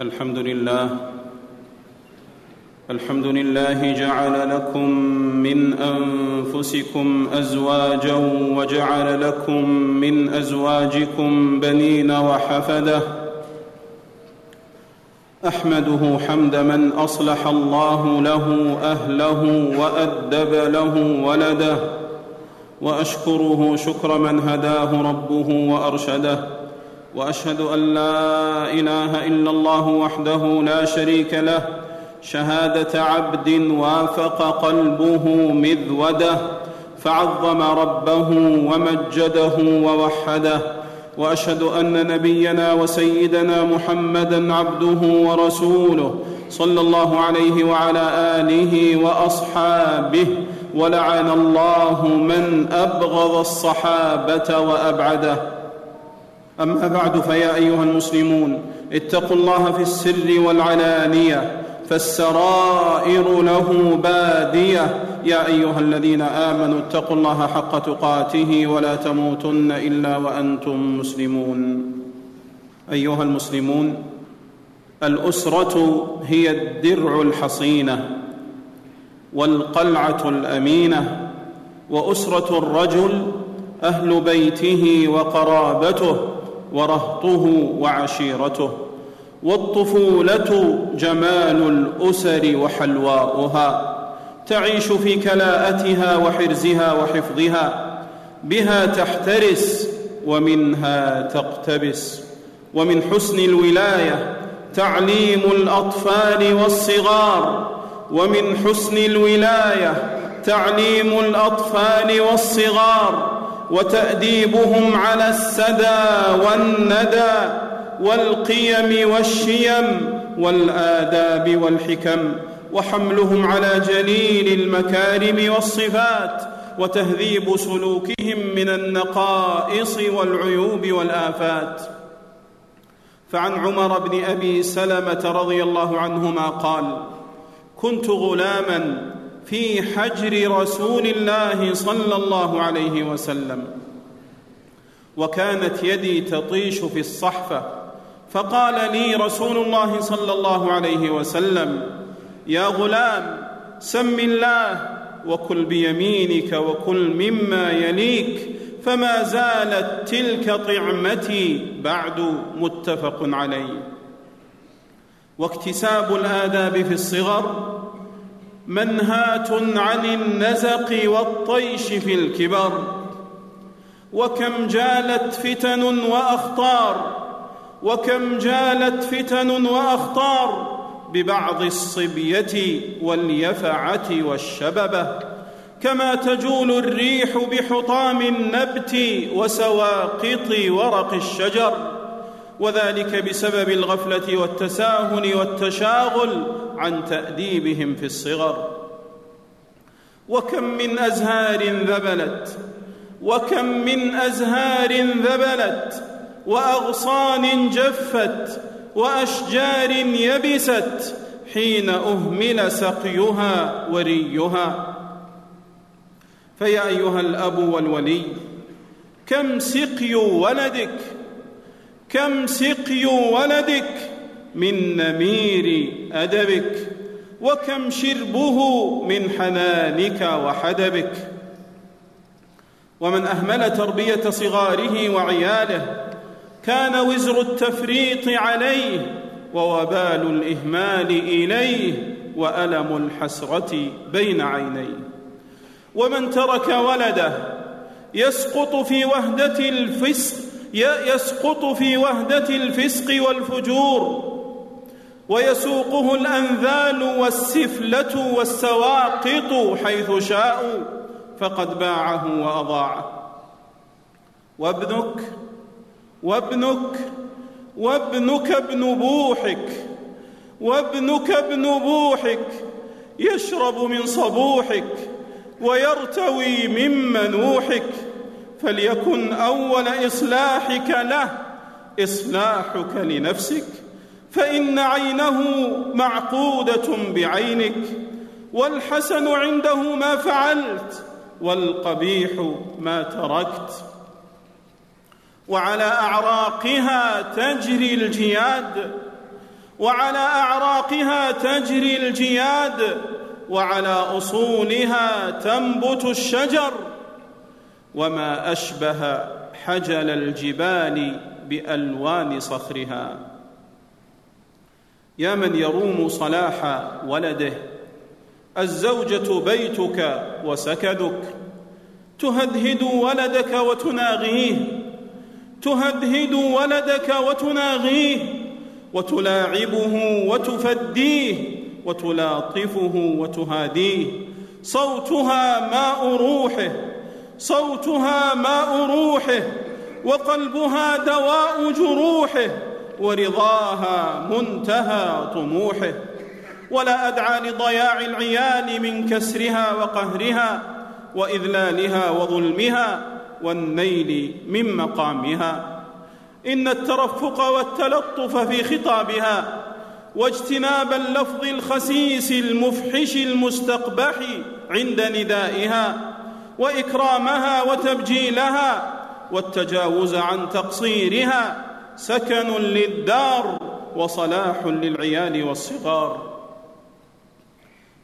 الحمد لله جعل لكم من أنفسكم أزواجا وجعل لكم من أزواجكم بنين وحفدة أحمده حمد من أصلح الله له أهله وأدب له ولده وأشكره شكر من هداه ربه وأرشده وأشهد أن لا إله إلا الله وحده لا شريك له شهادة عبد وافق قلبه مذوده فعظم ربه ومجده ووحده وأشهد أن نبينا وسيدنا محمدًا عبده ورسوله صلى الله عليه وعلى آله وأصحابه ولعن الله من أبغض الصحابة وأبعده. أما بعد، فيا أيها المسلمون، اتقوا الله في السر والعلانية، فالسرائر له بادية. يا أيها الذين آمنوا اتقوا الله حق تقاته ولا تموتن إلا وأنتم مسلمون. أيها المسلمون، الأسرة هي الدرع الحصينة والقلعة الأمينة، وأسرة الرجل أهل بيته وقرابته ورهطه وعشيرته، والطفولة جمال الأسر وحلواؤها، تعيش في كلاءتها وحرزها وحفظها، بها تحترس ومنها تقتبس. ومن حسن الولاية تعليم الأطفال والصغار، ومن حسن الولاية تعليم الأطفال والصغار وتأديبهم على السدى والندى والقيم والشيم والآداب والحكم، وحملهم على جليل المكارم والصفات، وتهذيب سلوكهم من النقائص والعيوب والآفات. فعن عمر بن أبي سلمة رضي الله عنهما قال: كنت غلاماً في حجر رسول الله صلى الله عليه وسلم، وكانت يدي تطيش في الصحفة، فقال لي رسول الله صلى الله عليه وسلم: يا غلام، سم الله وكل بيمينك وكل مما يليك، فما زالت تلك طعمتي بعد. متفق عليه. واكتساب الآداب في الصغر منهات عن النزق والطيش في الكبر. وكم جالت فتن وأخطار ببعض الصبية واليفعة والشببة، كما تجول الريح بحطام النبت وسواقط ورق الشجر، وذلك بسبب الغفلة والتساهل والتشاغل عن تأديبهم في الصغر. وكم من أزهار ذبلت وأغصان جفت وأشجار يبست حين أهمل سقيها وريها. فيا أيها الأب والولي، كم سقي ولدك من نمير أدبك، وكم شربه من حنانك وحدبك. ومن أهمل تربية صغاره وعياله كان وزر التفريط عليه، ووبال الإهمال إليه، وألم الحسرة بين عينيه. ومن ترك ولده يسقط في وهدة الفسق والفجور، ويسوقه الأنذال والسفلة والسواقط حيث شاءوا، فقد باعه وأضاعه. وابنك ابن بوحك يشرب من صبوحك ويرتوي من منوحك، فليكن أول إصلاحك له إصلاحك لنفسك، فإن عينه معقودة بعينك، والحسن عنده ما فعلت، والقبيح ما تركت. وعلى أعراقها تجري الجياد، وعلى أعراقها تجري الجياد، وعلى أصولها تنبت الشجر، وما أشبه حجل الجبال بألوان صخرها. يا من يروم صلاح ولده، الزوجة بيتك وسكنك، تهدهد ولدك وتناغيه، وتلاعبه وتفديه، وتلاطفه وتهاديه. صوتها ماء روحه، وقلبها دواء جروحه، ورضاها منتهى طموحه. ولا أدعى لضياع العيال من كسرها وقهرها وإذلالها وظلمها والنيل من مقامها. إن الترفق والتلطف في خطابها، واجتناب اللفظ الخسيس المفحش المستقبح عند ندائها، وإكرامها وتبجيلها، والتجاوز عن تقصيرها، سكن للدار وصلاح للعيال والصغار.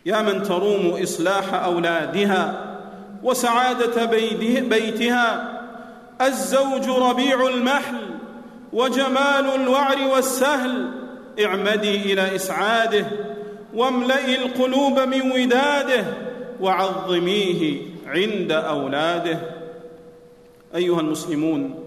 يا من تروم إصلاح أولادها وسعادة بيتها، الزوج ربيع المحل وجمال الوعر والسهل، اعمدي إلى إسعاده، واملئي القلوب من وداده، وعظميه عند أولاده. أيها المسلمون،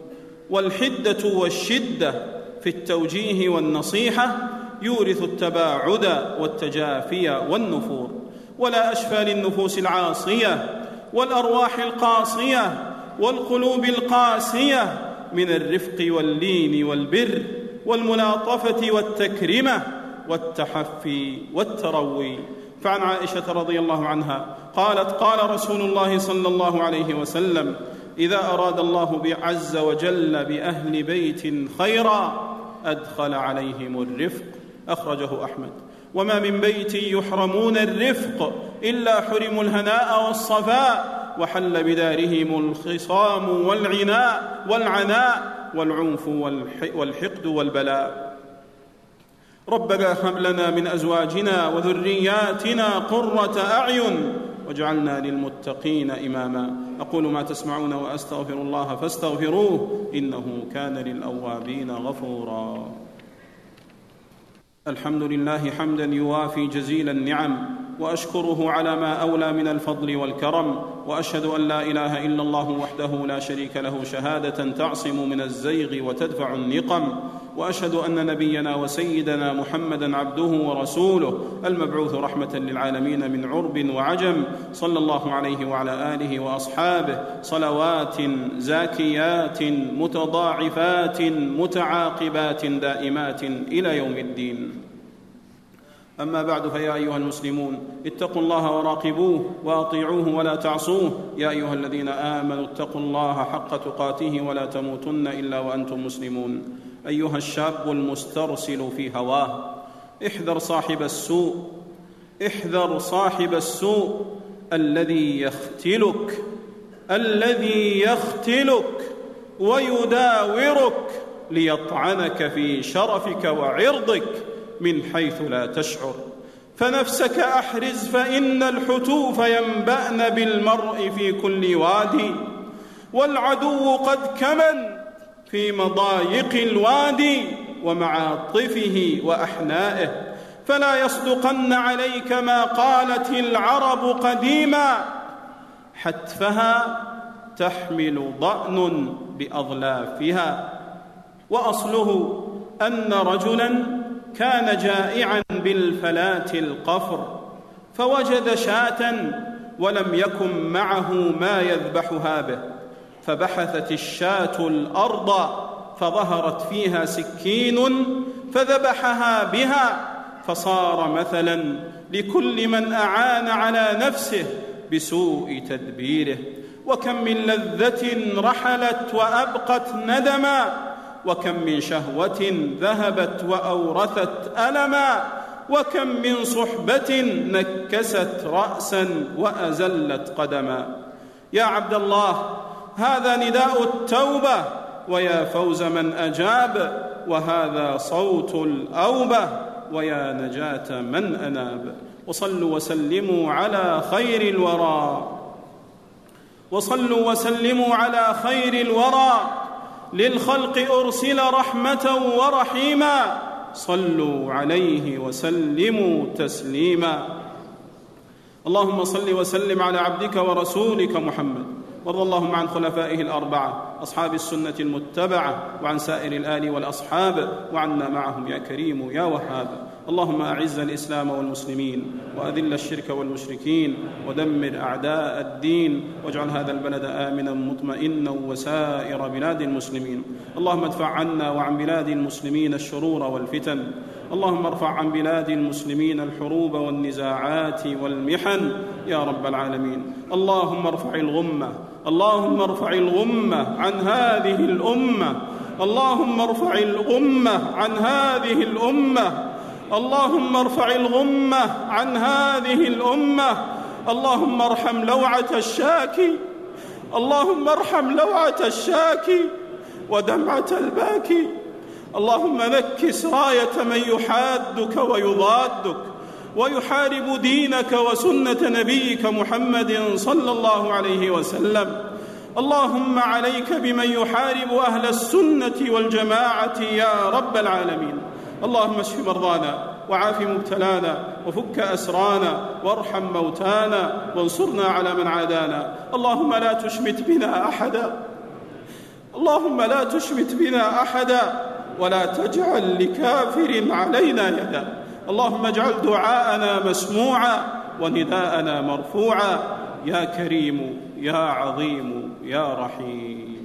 والحدة والشدة في التوجيه والنصيحة يورث التباعد والتجافي والنفور. ولا أشفى للنفوس العاصية والأرواح القاصية والقلوب القاسية من الرفق واللين والبر والملاطفة والتكرمة والتحفي والتروي. فعن عائشة رضي الله عنها قالت: قال رسول الله صلى الله عليه وسلم: إذا أراد الله عز وجل بأهل بيت خيرا أدخل عليهم الرفق. أخرجه أحمد. وما من بيت يحرمون الرفق إلا حرموا الهناء والصفاء، وحل بدارهم الخصام والعناء والعنف والحقد والبلاء. ربنا هب لنا من أزواجنا وذرياتنا قرة أعين واجعلنا للمتقين إماما. أقول ما تسمعون وأستغفر الله فاستغفروه إنه كان للأوابين غفورا. الحمد لله حمدا يوافي جزيل النعم، وأشكره على ما أولى من الفضل والكرم، وأشهد أن لا إله إلا الله وحده لا شريك له شهادة تعصم من الزيغ وتدفع النقم، وأشهد أن نبينا وسيدنا محمدًا عبده ورسوله المبعوث رحمة للعالمين من عرب وعجم، صلى الله عليه وعلى آله وأصحابه صلوات زاكيات متضاعفات متعاقبات دائمات إلى يوم الدين. أما بعد، فيا أيها المسلمون، اتقوا الله وراقبوه وأطيعوه ولا تعصوه. يا أيها الذين آمنوا اتقوا الله حق تقاته ولا تموتن إلا وأنتم مسلمون. أيها الشاب المسترسل في هواه، احذر صاحب السوء، الذي يختلك ويداورك ليطعنك في شرفك وعرضك من حيث لا تشعر. فنفسك أحرز، فإن الحتوف ينبأن بالمرء في كل وادي، والعدو قد كمن في مضايق الوادي ومعاطفه وأحنائه. فلا يصدقن عليك ما قالت العرب قديما: حتفها تحمل ضأن بأظلافها. وأصله أن رجلاً كان جائعا بالفلات القفر، فوجد شاة ولم يكن معه ما يذبحها به، فبحثت الشاة الأرض فظهرت فيها سكين فذبحها بها، فصار مثلا لكل من أعان على نفسه بسوء تدبيره. وكم من لذة رحلت وأبقت ندما، وكم من شهوة ذهبت وأورثت ألما، وكم من صحبة نكست رأسا وأزلت قدما. يا عبد الله، هذا نداء التوبة، ويا فوز من أجاب، وهذا صوت الأوبة. ويا نجاة من أناب. وصلوا وسلموا على خير الورى، وصلوا وسلموا على خير الورى، للخلق أرسل رحمة ورحيما، صلوا عليه وسلموا تسليما. اللهم صل وسلم على عبدك ورسولك محمد، وارض اللهم عن خلفائه الأربعة أصحاب السنة المتبعة، وعن سائر الآل والأصحاب، وعنا معهم يا كريم يا وهاب. اللهم أعز الإسلام والمسلمين، وأذل الشرك والمشركين، ودمر أعداء الدين، واجعل هذا البلد آمنا مطمئنا وسائر بلاد المسلمين. اللهم ادفع عنا وعن بلاد المسلمين الشرور والفتن، اللهم ارفع عن بلاد المسلمين الحروب والنزاعات والمحن يا رب العالمين. اللهم ارفع الغمة، اللهم ارفع الغمة عن هذه الأمة، اللهم ارفع الغمة عن هذه الأمة، اللهم ارفع الغمة عن هذه الأمة. اللهم ارحم لوعة الشاكي، اللهم ارحم لوعة الشاكي ودمعة الباكي. اللهم نكِ سراية من يحادك ويضادك ويحارب دينك وسنة نبيك محمد صلى الله عليه وسلم. اللهم عليك بمن يحارب أهل السنة والجماعة يا رب العالمين. اللهم اشف مرضانا، وعاف مبتلانا، وفك أسرانا، وارحم موتانا، وانصرنا على من عادانا. اللهم لا تشمت بنا أحدا، اللهم لا تشمت بنا أحدا، ولا تجعل لكافر علينا يدا. اللهم اجعل دعاءنا مسموعا، ونداءنا مرفوعا، يا كريم يا عظيم يا رحيم.